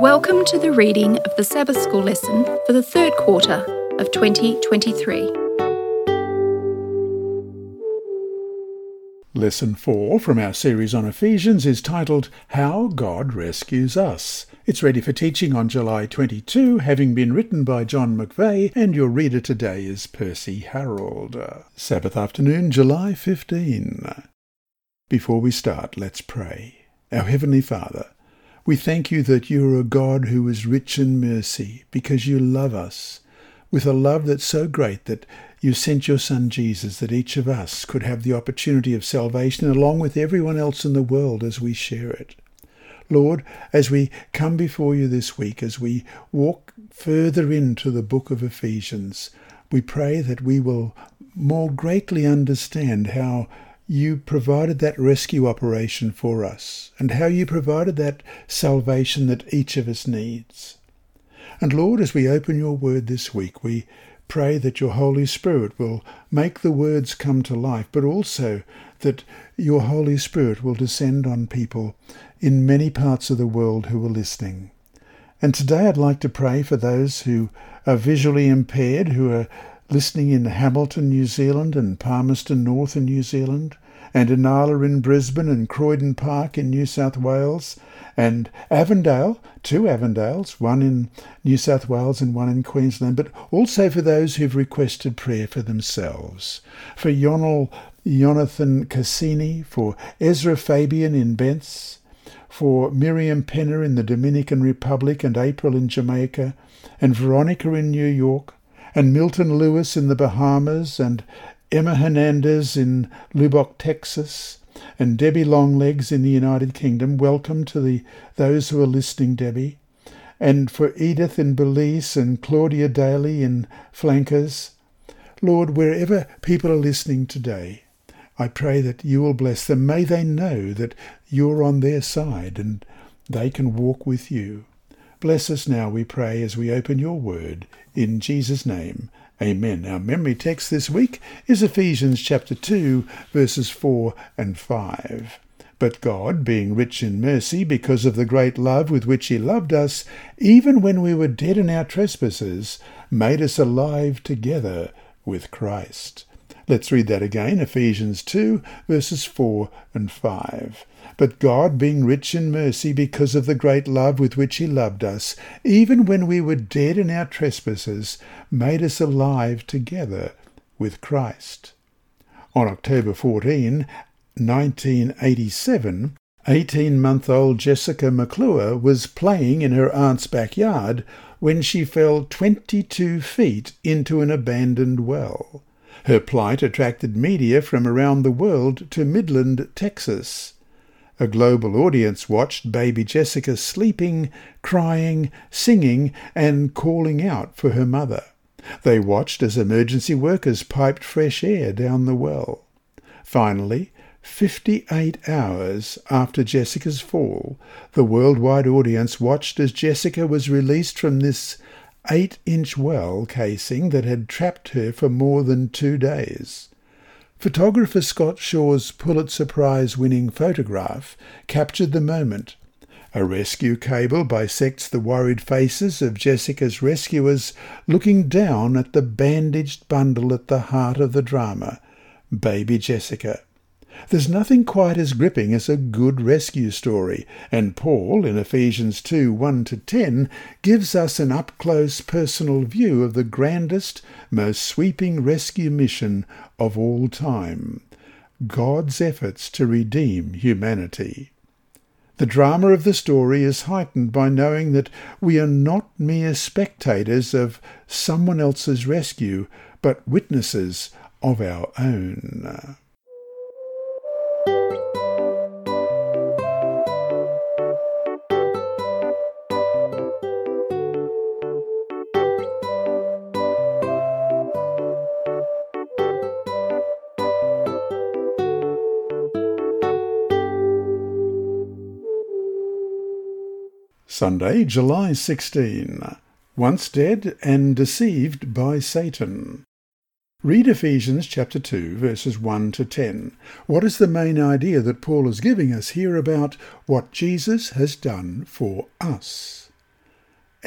Welcome to the reading of the Sabbath School lesson for the third quarter of 2023. Lesson 4 from our series on Ephesians is titled How God Rescues Us. It's ready for teaching on July 22, having been written by John McVay, and your reader today is Percy Harrold. Sabbath afternoon, July 15. Before we start, let's pray. Our Heavenly Father, we thank you that you are a God who is rich in mercy, because you love us with a love that's so great that you sent your Son Jesus, that each of us could have the opportunity of salvation along with everyone else in the world as we share it. Lord, as we come before you this week, as we walk further into the book of Ephesians, we pray that we will more greatly understand how you provided that rescue operation for us, and how you provided that salvation that each of us needs. And Lord, as we open your word this week, we pray that your Holy Spirit will make the words come to life, but also that your Holy Spirit will descend on people in many parts of the world who are listening. And today I'd like to pray for those who are visually impaired, who are listening in Hamilton, New Zealand, and Palmerston North in New Zealand, and Inala in Brisbane, and Croydon Park in New South Wales, and Avondale, two Avondales, one in New South Wales and one in Queensland, but also for those who've requested prayer for themselves. For Yonel Jonathan Cassini, for Ezra Fabian in Bentz, for Miriam Penner in the Dominican Republic and April in Jamaica, and Veronica in New York, and Milton Lewis in the Bahamas, and Emma Hernandez in Lubbock, Texas, and Debbie Longlegs in the United Kingdom. Welcome to those who are listening, Debbie. And for Edith in Belize and Claudia Daly in Flankers. Lord, wherever people are listening today, I pray that you will bless them. May they know that you're on their side and they can walk with you. Bless us now, we pray, as we open your word. In Jesus' name, amen. Our memory text this week is Ephesians chapter 2, verses 4 and 5. But God, being rich in mercy, because of the great love with which he loved us, even when we were dead in our trespasses, made us alive together with Christ. Let's read that again, Ephesians 2, verses 4 and 5. But God, being rich in mercy, because of the great love with which he loved us, even when we were dead in our trespasses, made us alive together with Christ. On October 14, 1987, 18-month-old Jessica McClure was playing in her aunt's backyard when she fell 22 feet into an abandoned well. Her plight attracted media from around the world to Midland, Texas. A global audience watched baby Jessica sleeping, crying, singing, and calling out for her mother. They watched as emergency workers piped fresh air down the well. Finally, 58 hours after Jessica's fall, the worldwide audience watched as Jessica was released from this 8-inch well casing that had trapped her for more than 2 days. Photographer Scott Shaw's Pulitzer Prize-winning photograph captured the moment. A rescue cable bisects the worried faces of Jessica's rescuers looking down at the bandaged bundle at the heart of the drama, baby Jessica. There's nothing quite as gripping as a good rescue story, and Paul, in Ephesians 2, 1-10, gives us an up-close personal view of the grandest, most sweeping rescue mission of all time, God's efforts to redeem humanity. The drama of the story is heightened by knowing that we are not mere spectators of someone else's rescue, but witnesses of our own. Sunday, July 16. Once dead and deceived by Satan. Read Ephesians chapter 2, verses 1-10. What is the main idea that Paul is giving us here about what Jesus has done for us?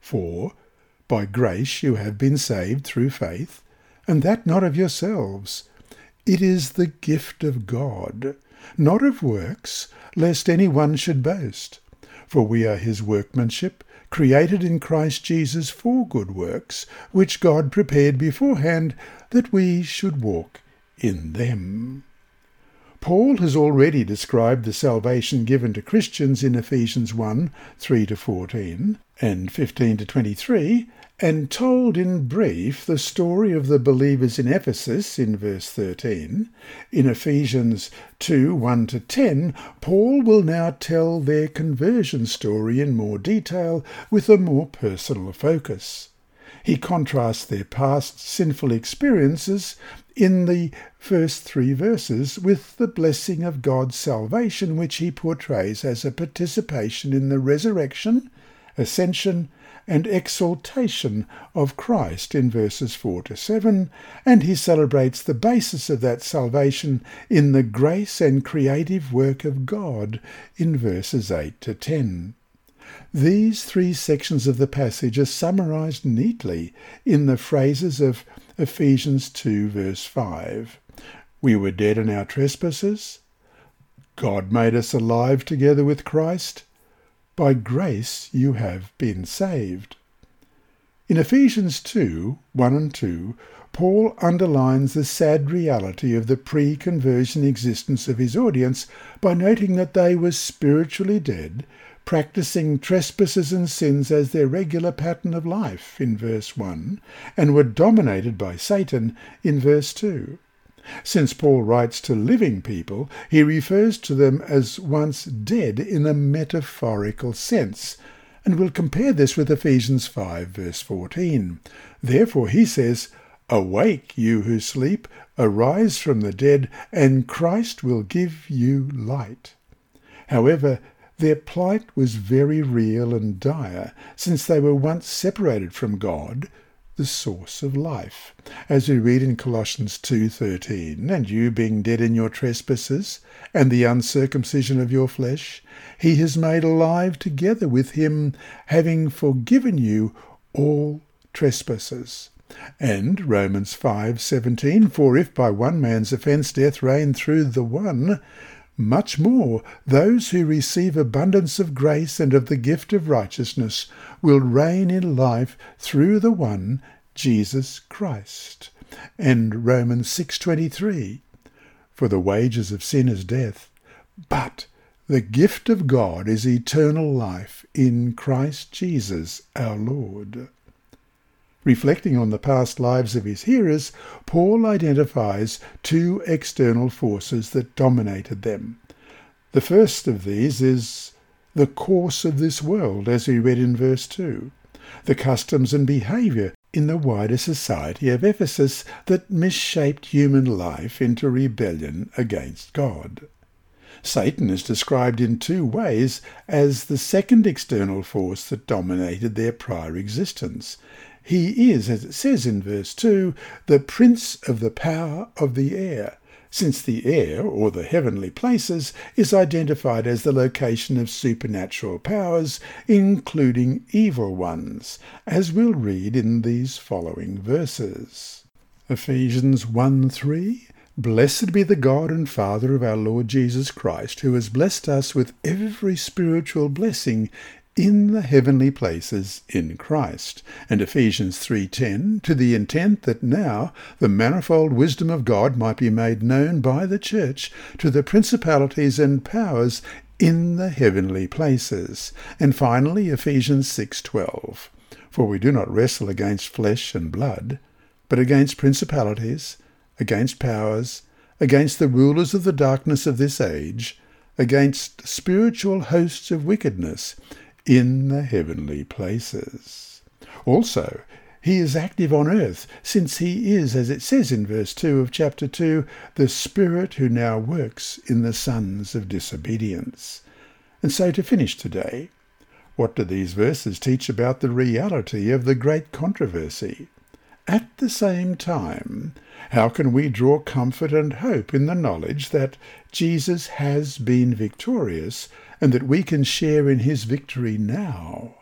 For by grace you have been saved through faith, and that not of yourselves. It is the gift of God, not of works, lest any one should boast. For we are his workmanship, created in Christ Jesus for good works, which God prepared beforehand that we should walk in them. Paul has already described the salvation given to Christians in Ephesians 1, 3-14 and 15-23, and told in brief the story of the believers in Ephesus in verse 13. In Ephesians 2, 1-10, Paul will now tell their conversion story in more detail with a more personal focus. He contrasts their past sinful experiences in the first three verses with the blessing of God's salvation, which he portrays as a participation in the resurrection, ascension, and exaltation of Christ in verses 4-7, and he celebrates the basis of that salvation in the grace and creative work of God in verses 8-10. These three sections of the passage are summarised neatly in the phrases of Ephesians 2, verse 5. We were dead in our trespasses. God made us alive together with Christ. By grace you have been saved. In Ephesians 2, 1 and 2, Paul underlines the sad reality of the pre-conversion existence of his audience by noting that they were spiritually dead, practising trespasses and sins as their regular pattern of life in verse 1, and were dominated by Satan in verse 2. Since Paul writes to living people, he refers to them as once dead in a metaphorical sense, and will compare this with Ephesians 5, verse 14. Therefore he says, "Awake, you who sleep, arise from the dead, and Christ will give you light." However, their plight was very real and dire, since they were once separated from God, the source of life, as we read in Colossians 2:13, "And you being dead in your trespasses, and the uncircumcision of your flesh, he has made alive together with him, having forgiven you all trespasses." And Romans 5:17, "For if by one man's offence death reigned through the one, much more those who receive abundance of grace and of the gift of righteousness will reign in life through the one, Jesus Christ." And Romans 6:23, "For the wages of sin is death, but the gift of God is eternal life in Christ Jesus our Lord." Reflecting on the past lives of his hearers, Paul identifies two external forces that dominated them. The first of these is the course of this world, as we read in verse 2, the customs and behaviour in the wider society of Ephesus that misshaped human life into rebellion against God. Satan is described in two ways as the second external force that dominated their prior existence. He is, as it says in verse 2, the prince of the power of the air, since the air, or the heavenly places, is identified as the location of supernatural powers, including evil ones, as we'll read in these following verses. Ephesians 1:3, "Blessed be the God and Father of our Lord Jesus Christ, who has blessed us with every spiritual blessing in the heavenly places in Christ, and Ephesians 3:10, to the intent that now the manifold wisdom of God might be made known by the Church to the principalities and powers in the heavenly places. And finally, Ephesians 6:12, for we do not wrestle against flesh and blood, but against principalities, against powers, against the rulers of the darkness of this age, against spiritual hosts of wickedness in the heavenly places. Also, he is active on earth, since he is, as it says in verse 2 of chapter 2, the Spirit who now works in the sons of disobedience. And so, to finish today, what do these verses teach about the reality of the great controversy? At the same time, how can we draw comfort and hope in the knowledge that Jesus has been victorious and that we can share in his victory now?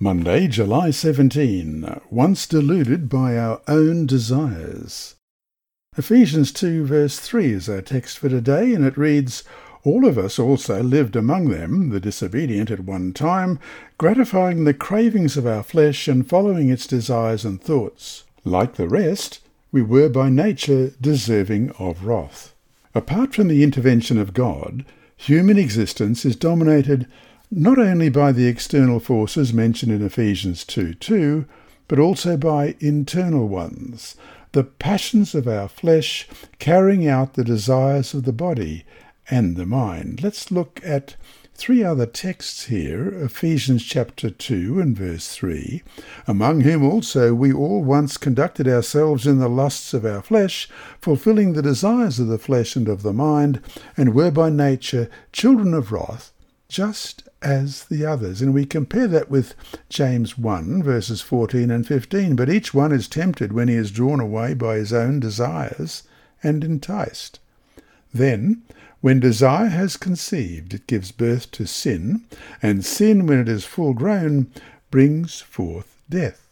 Monday, July 17, once deluded by our own desires. Ephesians 2 verse 3 is our text for today, and it reads, "All of us also lived among them, the disobedient, at one time, gratifying the cravings of our flesh and following its desires and thoughts. Like the rest, we were by nature deserving of wrath." Apart from the intervention of God, human existence is dominated not only by the external forces mentioned in Ephesians 2:2, but also by internal ones, the passions of our flesh carrying out the desires of the body and the mind. Let's look at three other texts here, Ephesians chapter 2 and verse 3. "Among whom also we all once conducted ourselves in the lusts of our flesh, fulfilling the desires of the flesh and of the mind, and were by nature children of wrath, just as the others." And we compare that with James 1, verses 14 and 15. "But each one is tempted when he is drawn away by his own desires and enticed. Then, when desire has conceived, it gives birth to sin, and sin, when it is full grown, brings forth death."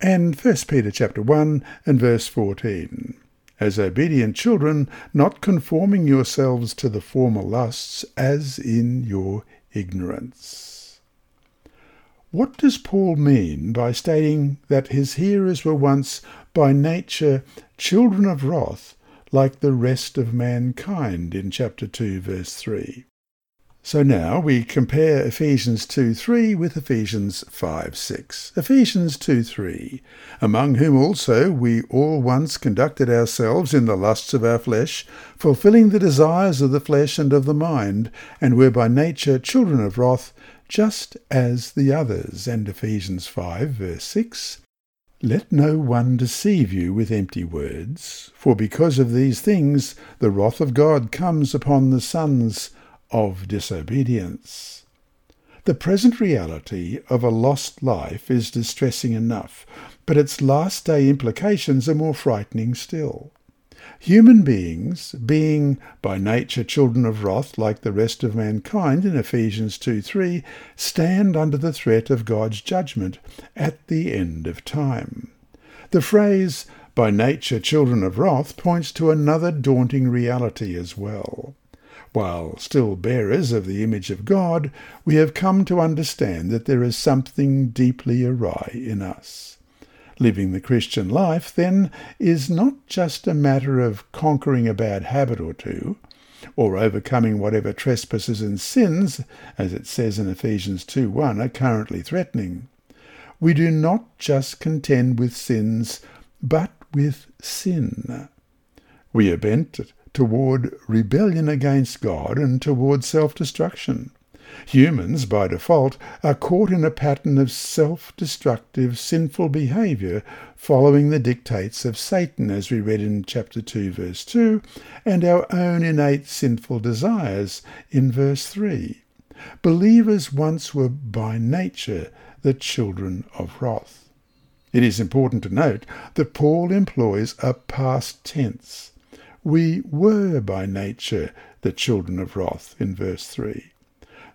And 1 Peter chapter 1 and verse 14. "As obedient children, not conforming yourselves to the former lusts, as in your ignorance." What does Paul mean by stating that his hearers were once, by nature, children of wrath, like the rest of mankind, in chapter 2, verse 3? So now we compare Ephesians 2:3 with Ephesians 5:6. Ephesians 2:3, "Among whom also we all once conducted ourselves in the lusts of our flesh, fulfilling the desires of the flesh and of the mind, and were by nature children of wrath, just as the others." And Ephesians 5 verse 6, "Let no one deceive you with empty words, for because of these things the wrath of God comes upon the sons of disobedience." The present reality of a lost life is distressing enough, but its last day implications are more frightening still. Human beings, being by nature children of wrath like the rest of mankind in Ephesians 2:3, stand under the threat of God's judgment at the end of time. The phrase, "by nature children of wrath," points to another daunting reality as well. While still bearers of the image of God, we have come to understand that there is something deeply awry in us. Living the Christian life, then, is not just a matter of conquering a bad habit or two, or overcoming whatever trespasses and sins, as it says in Ephesians 2:1, are currently threatening. We do not just contend with sins, but with sin. We are bent toward rebellion against God and toward self-destruction. Humans, by default, are caught in a pattern of self-destructive, sinful behaviour following the dictates of Satan, as we read in chapter 2, verse 2, and our own innate sinful desires in verse 3. Believers once were by nature the children of wrath. It is important to note that Paul employs a past tense, We were by nature the children of wrath in verse 3.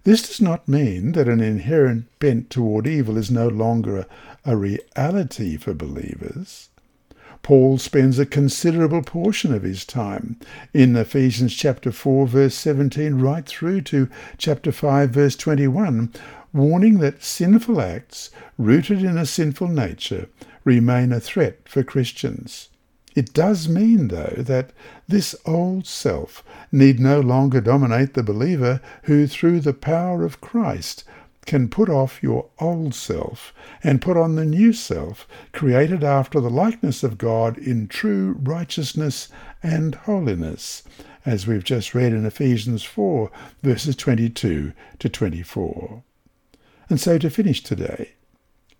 This does not mean that an inherent bent toward evil is no longer a reality for believers. Paul spends a considerable portion of his time in Ephesians chapter 4 verse 17 right through to chapter 5 verse 21 warning that sinful acts rooted in a sinful nature remain a threat for Christians. It does mean, though, that this old self need no longer dominate the believer who, through the power of Christ, can put off your old self and put on the new self, created after the likeness of God in true righteousness and holiness, as we've just read in Ephesians 4, verses 22 to 24. And so to finish today,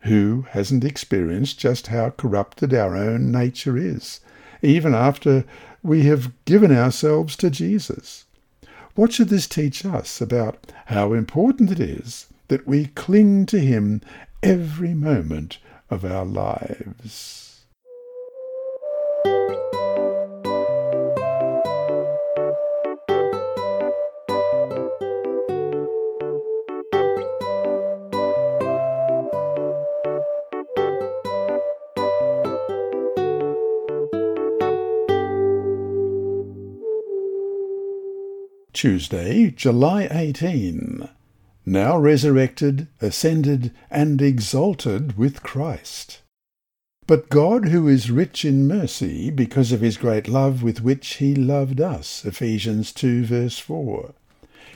who hasn't experienced just how corrupted our own nature is, even after we have given ourselves to Jesus? What should this teach us about how important it is that we cling to him every moment of our lives? Tuesday, July 18. Now resurrected, ascended, and exalted with Christ. But God, who is rich in mercy, because of his great love with which he loved us, Ephesians 2 verse 4.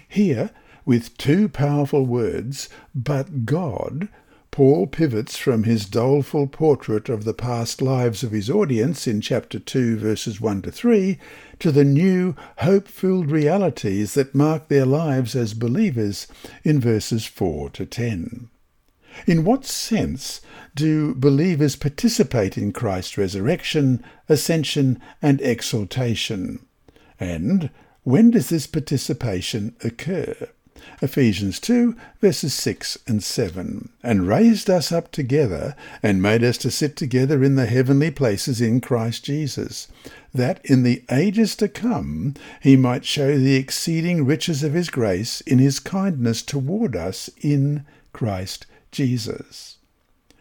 Here, with two powerful words, but God, Paul pivots from his doleful portrait of the past lives of his audience in chapter 2 verses 1 to 3 to the new hope-filled realities that mark their lives as believers in verses 4 to 10. In what sense do believers participate in Christ's resurrection, ascension and exaltation? And when does this participation occur? Ephesians 2 verses 6 and 7, and raised us up together and made us to sit together in the heavenly places in Christ Jesus, that in the ages to come he might show the exceeding riches of his grace in his kindness toward us in Christ Jesus.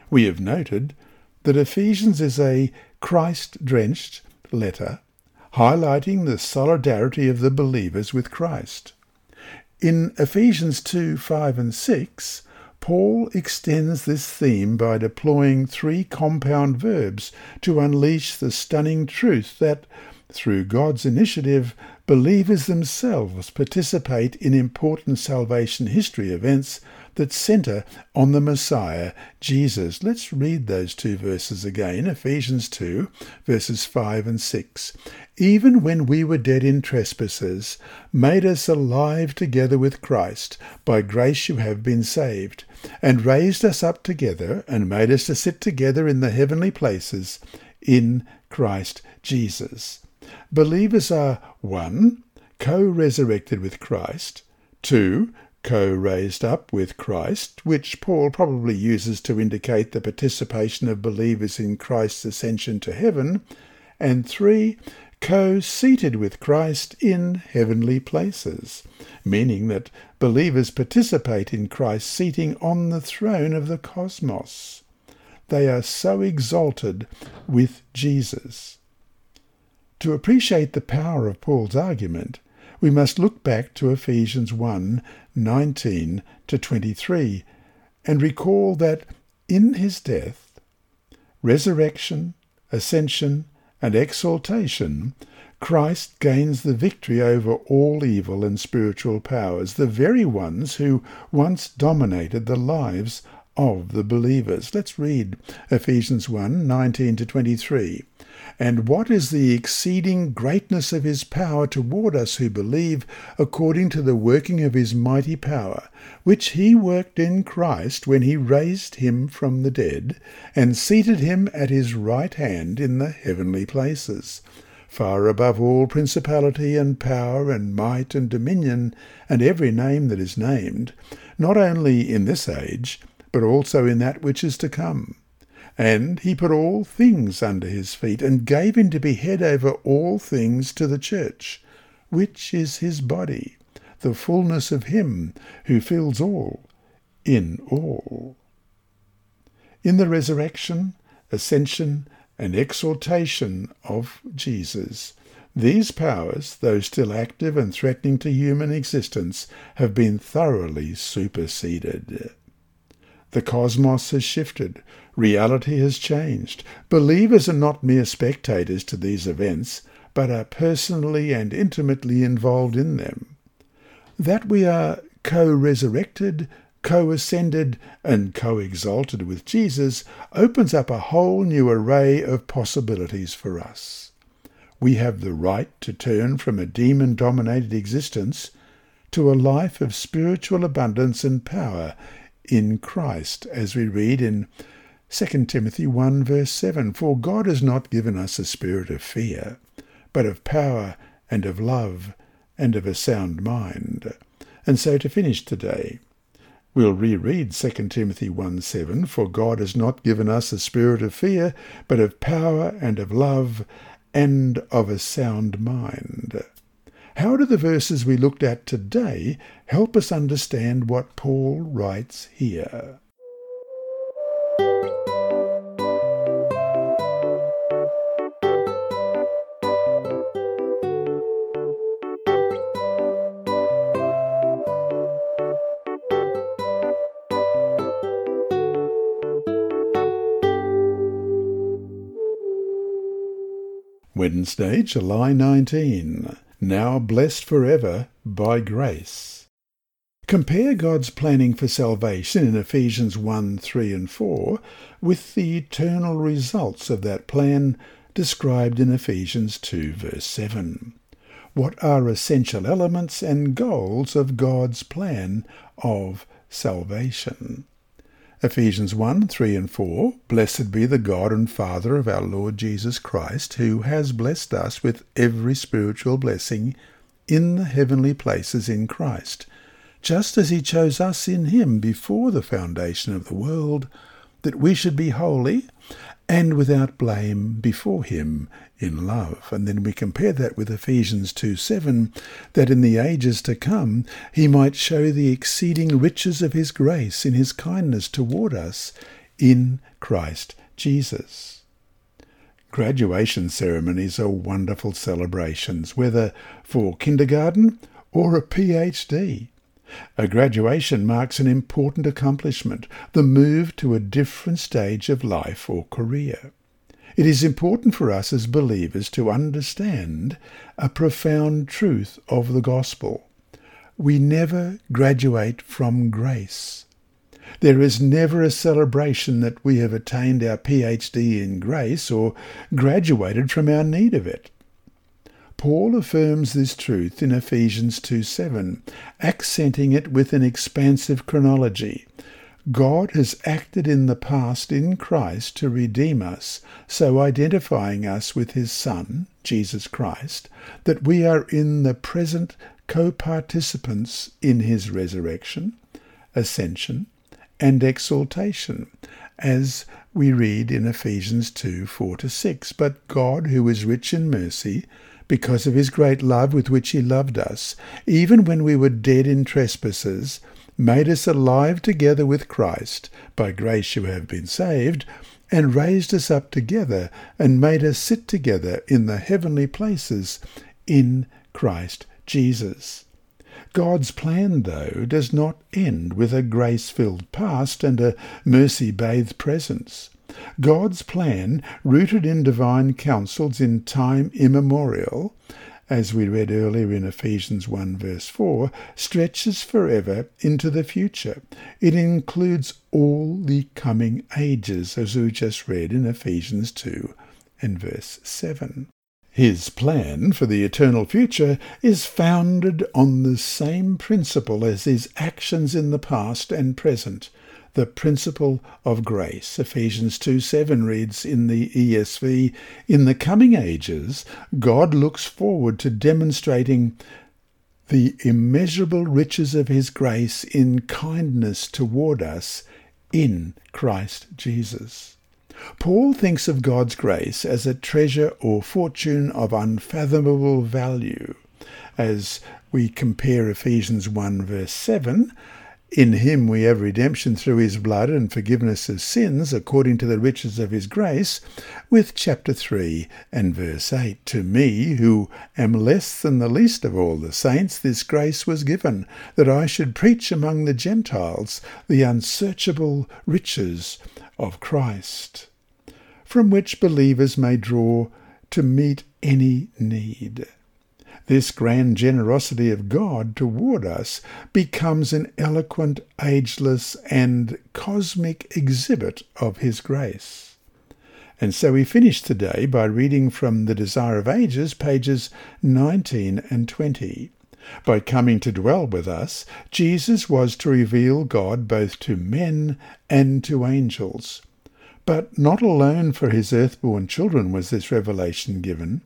We have noted that Ephesians is a Christ-drenched letter, highlighting the solidarity of the believers with Christ. In Ephesians 2, 5 and 6, Paul extends this theme by deploying three compound verbs to unleash the stunning truth that, through God's initiative, believers themselves participate in important salvation history events that centre on the Messiah, Jesus. Let's read those two verses again, Ephesians 2, verses 5 and 6. Even when we were dead in trespasses, made us alive together with Christ, by grace you have been saved, and raised us up together, and made us to sit together in the heavenly places in Christ Jesus. Believers are 1. Co-resurrected with Christ, 2. Co-raised up with Christ, which Paul probably uses to indicate the participation of believers in Christ's ascension to heaven, and 3. Co-seated with Christ in heavenly places, meaning that believers participate in Christ's seating on the throne of the cosmos. They are so exalted with Jesus. To appreciate the power of Paul's argument, we must look back to Ephesians 1, 19 to 23, and recall that in his death, resurrection, ascension, and exaltation, Christ gains the victory over all evil and spiritual powers, the very ones who once dominated the lives of the believers. Let's read Ephesians 1, 19 to 23. And what is the exceeding greatness of his power toward us who believe, according to the working of his mighty power, which he worked in Christ when he raised him from the dead, and seated him at his right hand in the heavenly places, far above all principality and power and might and dominion, and every name that is named, not only in this age, but also in that which is to come, And he put all things under his feet, and gave him to be head over all things to the church, which is his body, the fullness of him who fills all in all. In the resurrection, ascension, and exaltation of Jesus, these powers, though still active and threatening to human existence, have been thoroughly superseded. The cosmos has shifted. Reality has changed. Believers are not mere spectators to these events, but are personally and intimately involved in them. That we are co-resurrected, co-ascended, and co-exalted with Jesus opens up a whole new array of possibilities for us. We have the right to turn from a demon-dominated existence to a life of spiritual abundance and power in Christ, as we read in 2 Timothy 1 verse 7, "For God has not given us a spirit of fear, but of power and of love and of a sound mind." And so to finish today, we'll reread 2 Timothy 1 7, "For God has not given us a spirit of fear, but of power and of love and of a sound mind." How do the verses we looked at today help us understand what Paul writes here? Wednesday, July 19. Now blessed forever by grace. Compare God's planning for salvation in Ephesians 1, 3 and 4 with the eternal results of that plan described in Ephesians 2, verse 7. What are essential elements and goals of God's plan of salvation? Ephesians 1, 3 and 4, "Blessed be the God and Father of our Lord Jesus Christ, who has blessed us with every spiritual blessing in the heavenly places in Christ, just as he chose us in him before the foundation of the world, that we should be holy and without blame before him in love." And then we compare that with Ephesians 2:7, "that in the ages to come he might show the exceeding riches of his grace in his kindness toward us in Christ Jesus." Graduation ceremonies are wonderful celebrations, whether for kindergarten or a PhD. A graduation marks an important accomplishment, the move to a different stage of life or career. It is important for us as believers to understand a profound truth of the gospel. We never graduate from grace. There is never a celebration that we have attained our PhD in grace or graduated from our need of it. Paul affirms this truth in Ephesians 2:7, accenting it with an expansive chronology. God has acted in the past in Christ to redeem us, so identifying us with his Son, Jesus Christ, that we are in the present co-participants in his resurrection, ascension, and exaltation, as we read in Ephesians 2:4-6. "But God, who is rich in mercy, because of his great love with which he loved us, even when we were dead in trespasses, made us alive together with Christ, by grace you have been saved, and raised us up together, and made us sit together in the heavenly places in Christ Jesus." God's plan, though, does not end with a grace-filled past and a mercy-bathed presence. God's plan, rooted in divine counsels in time immemorial, as we read earlier in Ephesians 1 verse 4, stretches forever into the future. It includes all the coming ages, as we just read in Ephesians 2 and verse 7. His plan for the eternal future is founded on the same principle as his actions in the past and present, the principle of grace. Ephesians 2:7 reads in the ESV, "In the coming ages, God looks forward to demonstrating the immeasurable riches of his grace in kindness toward us in Christ Jesus." Paul thinks of God's grace as a treasure or fortune of unfathomable value. As we compare Ephesians 1 verse 7, "In him we have redemption through his blood and forgiveness of sins according to the riches of his grace," with chapter 3 and verse 8, "To me, who am less than the least of all the saints, this grace was given, that I should preach among the Gentiles the unsearchable riches of Christ," from which believers may draw to meet any need. This grand generosity of God toward us becomes an eloquent, ageless, and cosmic exhibit of his grace. And so we finish today by reading from The Desire of Ages, pages 19 and 20. By coming to dwell with us, Jesus was to reveal God both to men and to angels. But not alone for his earthborn children was this revelation given.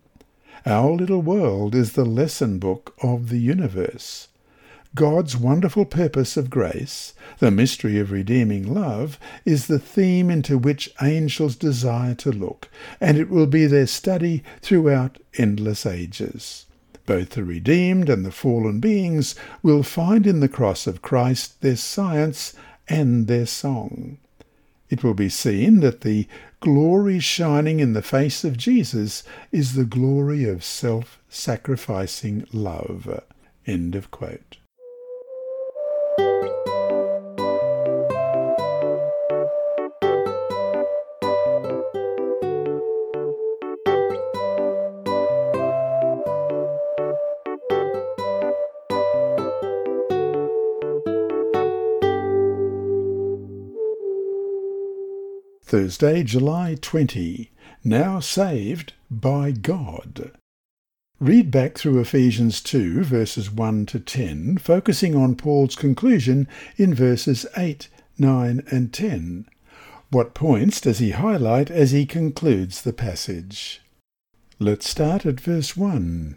Our little world is the lesson book of the universe. God's wonderful purpose of grace, the mystery of redeeming love, is the theme into which angels desire to look, and it will be their study throughout endless ages. Both the redeemed and the fallen beings will find in the cross of Christ their science and their song. It will be seen that the glory shining in the face of Jesus is the glory of self-sacrificing love. End of quote. Thursday, July 20. Now saved by God. Read back through Ephesians 2, verses 1 to 10, focusing on Paul's conclusion in verses 8, 9 and 10. What points does he highlight as he concludes the passage? Let's start at verse 1.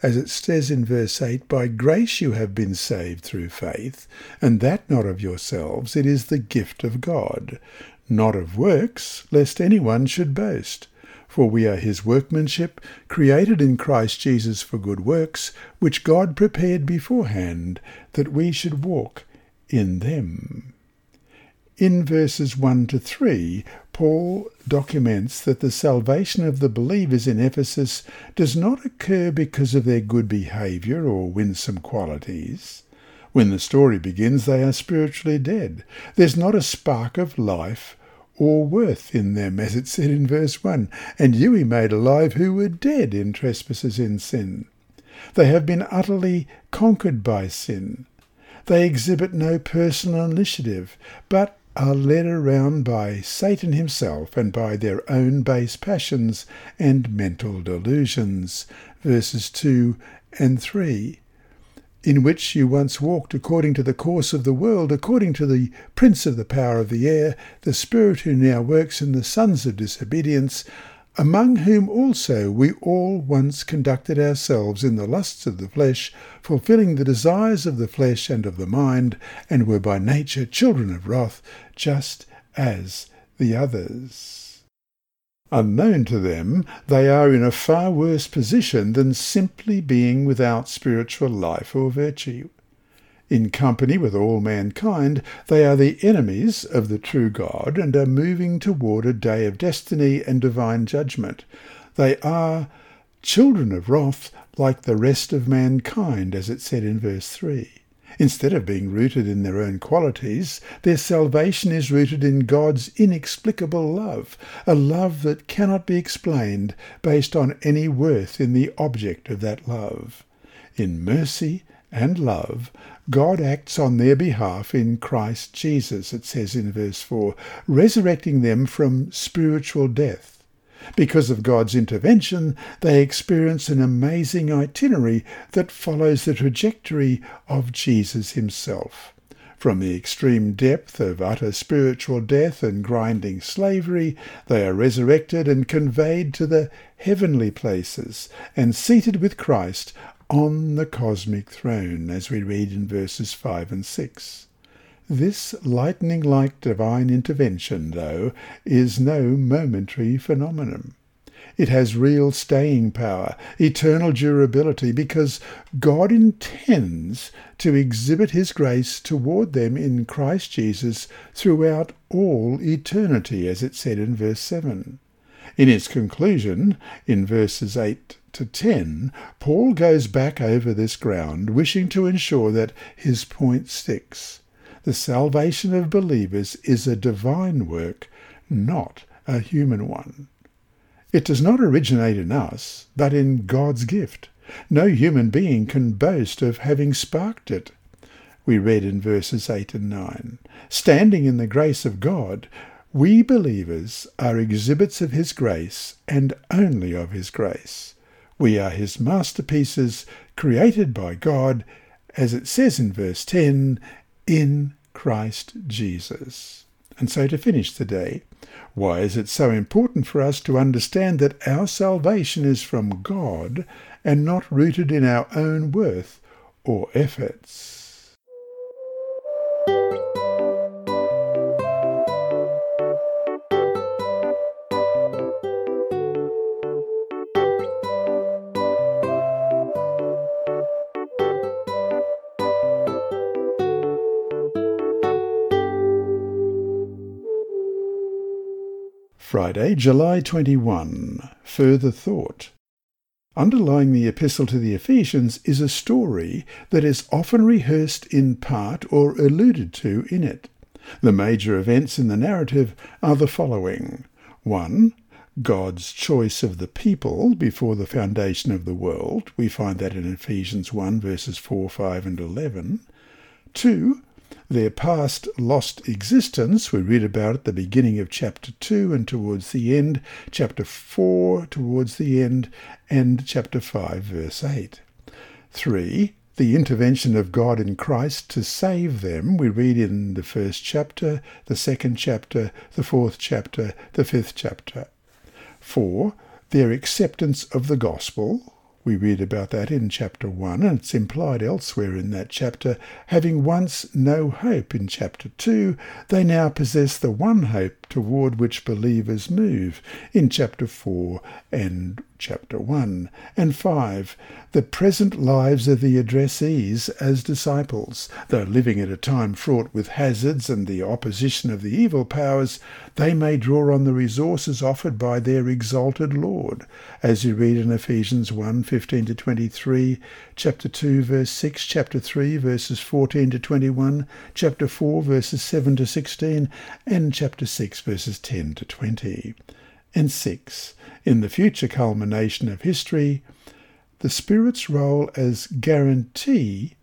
as it says in verse 8, by grace you have been saved through faith, and that not of yourselves, it is the gift of God, not of works, lest anyone should boast. For we are his workmanship, created in Christ Jesus for good works, which God prepared beforehand, that we should walk in them." In verses 1 to 3, Paul documents that the salvation of the believers in Ephesus does not occur because of their good behaviour or winsome qualities. When the story begins, they are spiritually dead. There's not a spark of life or worth in them, as it said in verse 1, "And you he made alive who were dead in trespasses and sin." They have been utterly conquered by sin. They exhibit no personal initiative, but are led around by Satan himself and by their own base passions and mental delusions. Verses 2 and 3. "In which you once walked according to the course of the world, according to the prince of the power of the air, the spirit who now works in the sons of disobedience, among whom also we all once conducted ourselves in the lusts of the flesh, fulfilling the desires of the flesh and of the mind, and were by nature children of wrath, just as the others." Unknown to them, they are in a far worse position than simply being without spiritual life or virtue. In company with all mankind, they are the enemies of the true God and are moving toward a day of destiny and divine judgment. They are children of wrath like the rest of mankind, as it said in verse 3. Instead of being rooted in their own qualities, their salvation is rooted in God's inexplicable love, a love that cannot be explained based on any worth in the object of that love. In mercy and love, God acts on their behalf in Christ Jesus, it says in verse 4, resurrecting them from spiritual death. Because of God's intervention, they experience an amazing itinerary that follows the trajectory of Jesus himself. From the extreme depth of utter spiritual death and grinding slavery, they are resurrected and conveyed to the heavenly places and seated with Christ on the cosmic throne, as we read in verses 5 and 6. This lightning-like divine intervention, though, is no momentary phenomenon. It has real staying power, eternal durability, because God intends to exhibit his grace toward them in Christ Jesus throughout all eternity, as it said in verse 7. In its conclusion, in verses 8 to 10, Paul goes back over this ground, wishing to ensure that his point sticks. The salvation of believers is a divine work, not a human one. It does not originate in us, but in God's gift. No human being can boast of having sparked it. We read in verses 8 and 9, standing in the grace of God, we believers are exhibits of his grace and only of his grace. We are his masterpieces, created by God, as it says in verse 10, in Christ Jesus. And so to finish the day, why is it so important for us to understand that our salvation is from God and not rooted in our own worth or efforts? Friday, July 21. Further thought. Underlying the epistle to the Ephesians is a story that is often rehearsed in part or alluded to in it. The major events in the narrative are the following. 1. God's choice of the people before the foundation of the world. We find that in Ephesians 1, verses 4, 5 and 11. 2. Their past lost existence, we read about at the beginning of chapter 2 and towards the end, chapter 4 towards the end, and chapter 5, verse 8. 3. The intervention of God in Christ to save them, we read in the first chapter, the second chapter, the fourth chapter, the fifth chapter. 4. Their acceptance of the gospel. We read about that in chapter 1, and it's implied elsewhere in that chapter. Having once no hope in chapter 2, they now possess the one hope toward which believers move in chapter 4 and chapter 1. And 5, the present lives of the addressees as disciples. Though living at a time fraught with hazards and the opposition of the evil powers, they may draw on the resources offered by their exalted Lord, as you read in Ephesians 1, 15 to 23, chapter 2, verse 6, chapter 3, verses 14 to 21, chapter 4, verses 7 to 16, and chapter 6, verses 10 to 20. And 6, in the future culmination of history, the Spirit's role as guarantee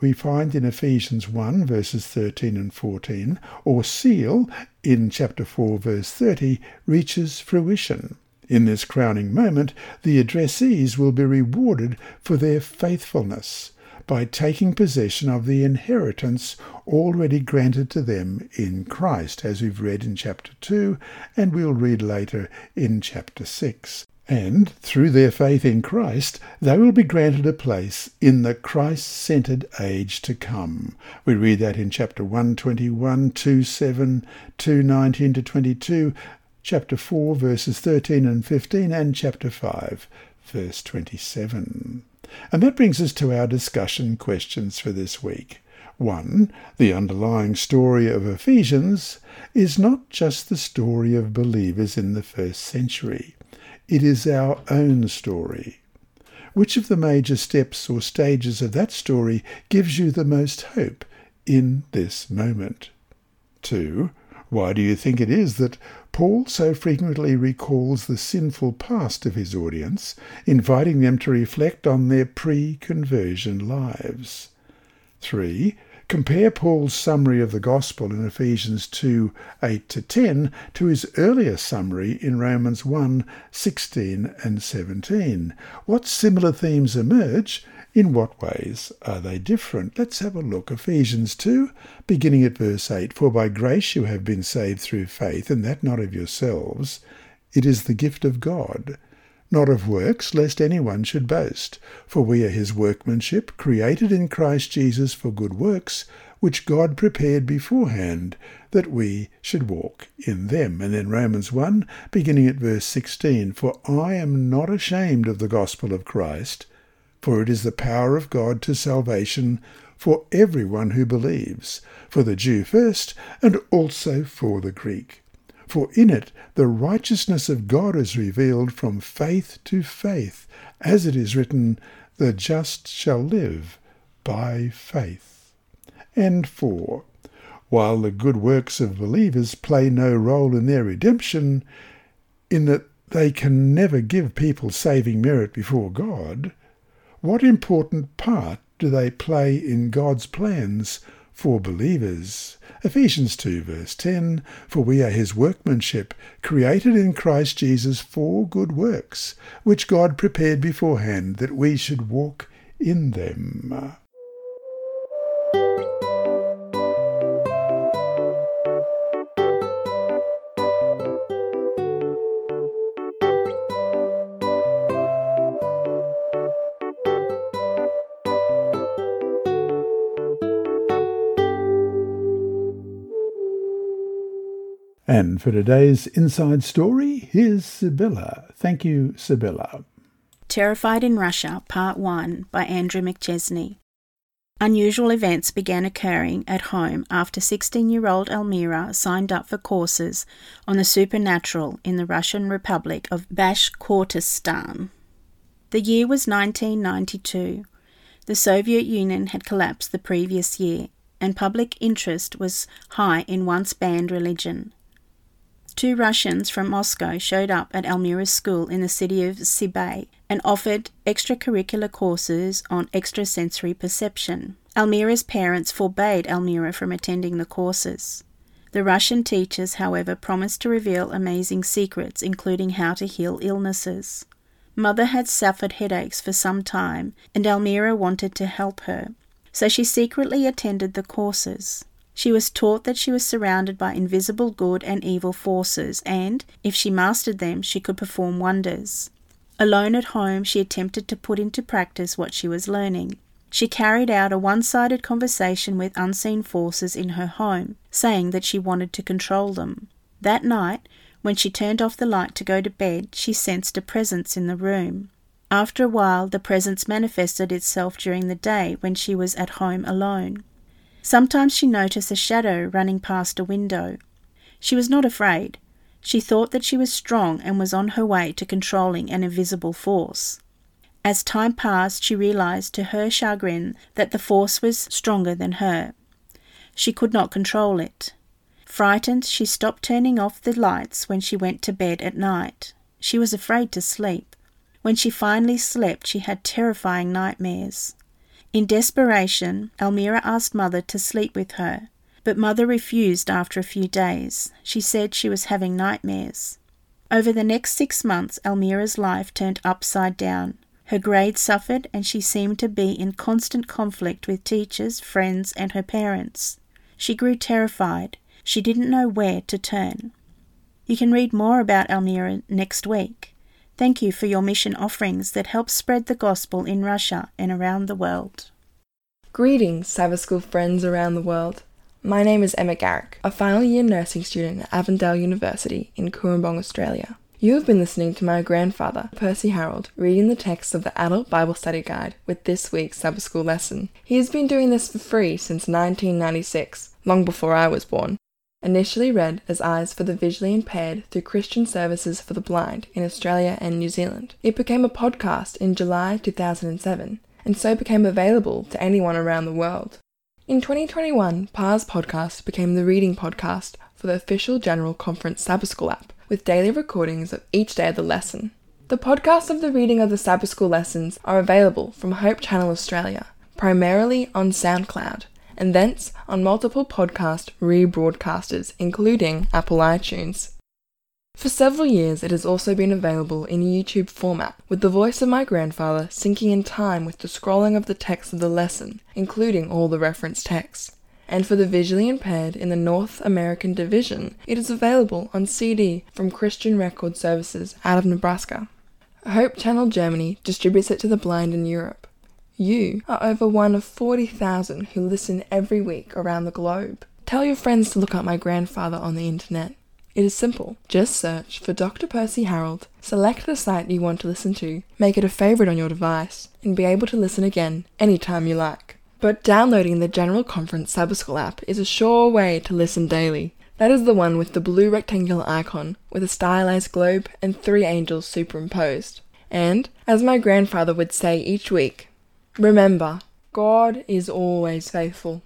we find in Ephesians 1, verses 13 and 14, or seal in chapter 4, verse 30, reaches fruition. In this crowning moment, the addressees will be rewarded for their faithfulness by taking possession of the inheritance already granted to them in Christ, as we've read in chapter 2, and we'll read later in chapter 6. And through their faith in Christ, they will be granted a place in the Christ-centered age to come. We read that in chapter 1:21, 2:7, 2:19 to 22, chapter 4, verses 13 and 15, and chapter 5, verse 27. And that brings us to our discussion questions for this week. 1. The underlying story of Ephesians is not just the story of believers in the first century. It is our own story. Which of the major steps or stages of that story gives you the most hope in this moment? 2. Why do you think it is that Paul so frequently recalls the sinful past of his audience, inviting them to reflect on their pre-conversion lives? 3. Compare Paul's summary of the Gospel in Ephesians 2:8-10 to his earlier summary in Romans 1:16 and 17. What similar themes emerge? In what ways are they different? Let's have a look. Ephesians 2, beginning at verse 8, "For by grace you have been saved through faith, and that not of yourselves. It is the gift of God, not of works, lest anyone should boast. For we are his workmanship, created in Christ Jesus for good works, which God prepared beforehand, that we should walk in them." And then Romans 1, beginning at verse 16, "For I am not ashamed of the gospel of Christ, for it is the power of God to salvation for everyone who believes, for the Jew first, and also for the Greek. For in it the righteousness of God is revealed from faith to faith, as it is written, the just shall live by faith." And 4. While the good works of believers play no role in their redemption, in that they can never give people saving merit before God, what important part do they play in God's plans for believers? Ephesians 2 verse 10, "For we are his workmanship, created in Christ Jesus for good works, which God prepared beforehand that we should walk in them." And for today's Inside Story, here's Sibylla. Thank you, Sibylla. Terrified in Russia, Part 1 by Andrew McChesney. Unusual events began occurring at home after 16-year-old Almira signed up for courses on the supernatural in the Russian Republic of Bashkortostan. The year was 1992. The Soviet Union had collapsed the previous year, and public interest was high in once-banned religion. 2 Russians from Moscow showed up at Almira's school in the city of Sibay and offered extracurricular courses on extrasensory perception. Almira's parents forbade Almira from attending the courses. The Russian teachers, however, promised to reveal amazing secrets, including how to heal illnesses. Mother had suffered headaches for some time, and Almira wanted to help her, so she secretly attended the courses. She was taught that she was surrounded by invisible good and evil forces, and, if she mastered them, she could perform wonders. Alone at home, she attempted to put into practice what she was learning. She carried out a one-sided conversation with unseen forces in her home, saying that she wanted to control them. That night, when she turned off the light to go to bed, she sensed a presence in the room. After a while, the presence manifested itself during the day when she was at home alone. Sometimes she noticed a shadow running past a window. She was not afraid. She thought that she was strong and was on her way to controlling an invisible force. As time passed, she realized to her chagrin that the force was stronger than her. She could not control it. Frightened, she stopped turning off the lights when she went to bed at night. She was afraid to sleep. When she finally slept, she had terrifying nightmares. In desperation, Almira asked Mother to sleep with her, but Mother refused after a few days. She said she was having nightmares. Over the next 6 months, Almira's life turned upside down. Her grades suffered, and she seemed to be in constant conflict with teachers, friends, and her parents. She grew terrified. She didn't know where to turn. You can read more about Almira next week. Thank you for your mission offerings that help spread the gospel in Russia and around the world. Greetings, Sabbath School friends around the world. My name is Emma Garrick, a final year nursing student at Avondale University in Currumbong, Australia. You have been listening to my grandfather, Percy Harrold, reading the text of the Adult Bible Study Guide with this week's Sabbath School lesson. He has been doing this for free since 1996, long before I was born. initially read as Eyes for the Visually Impaired through Christian Services for the Blind in Australia and New Zealand. It became a podcast in July 2007, and so became available to anyone around the world. In 2021, PAR's podcast became the reading podcast for the official General Conference Sabbath School app, with daily recordings of each day of the lesson. The podcasts of the reading of the Sabbath School lessons are available from Hope Channel Australia, primarily on SoundCloud, and thence on multiple podcast rebroadcasters, including Apple iTunes. For several years, it has also been available in YouTube format, with the voice of my grandfather syncing in time with the scrolling of the text of the lesson, including all the reference texts. And for the visually impaired in the North American division, it is available on CD from Christian Record Services out of Nebraska. Hope Channel Germany distributes it to the blind in Europe. You are over one of 40,000 who listen every week around the globe. Tell your friends to look up my grandfather on the internet. It is simple. Just search for Dr. Percy Harrold, select the site you want to listen to, make it a favourite on your device, and be able to listen again anytime you like. But downloading the General Conference Sabbath School app is a sure way to listen daily. That is the one with the blue rectangular icon, with a stylized globe and three angels superimposed. And, as my grandfather would say each week, remember, God is always faithful.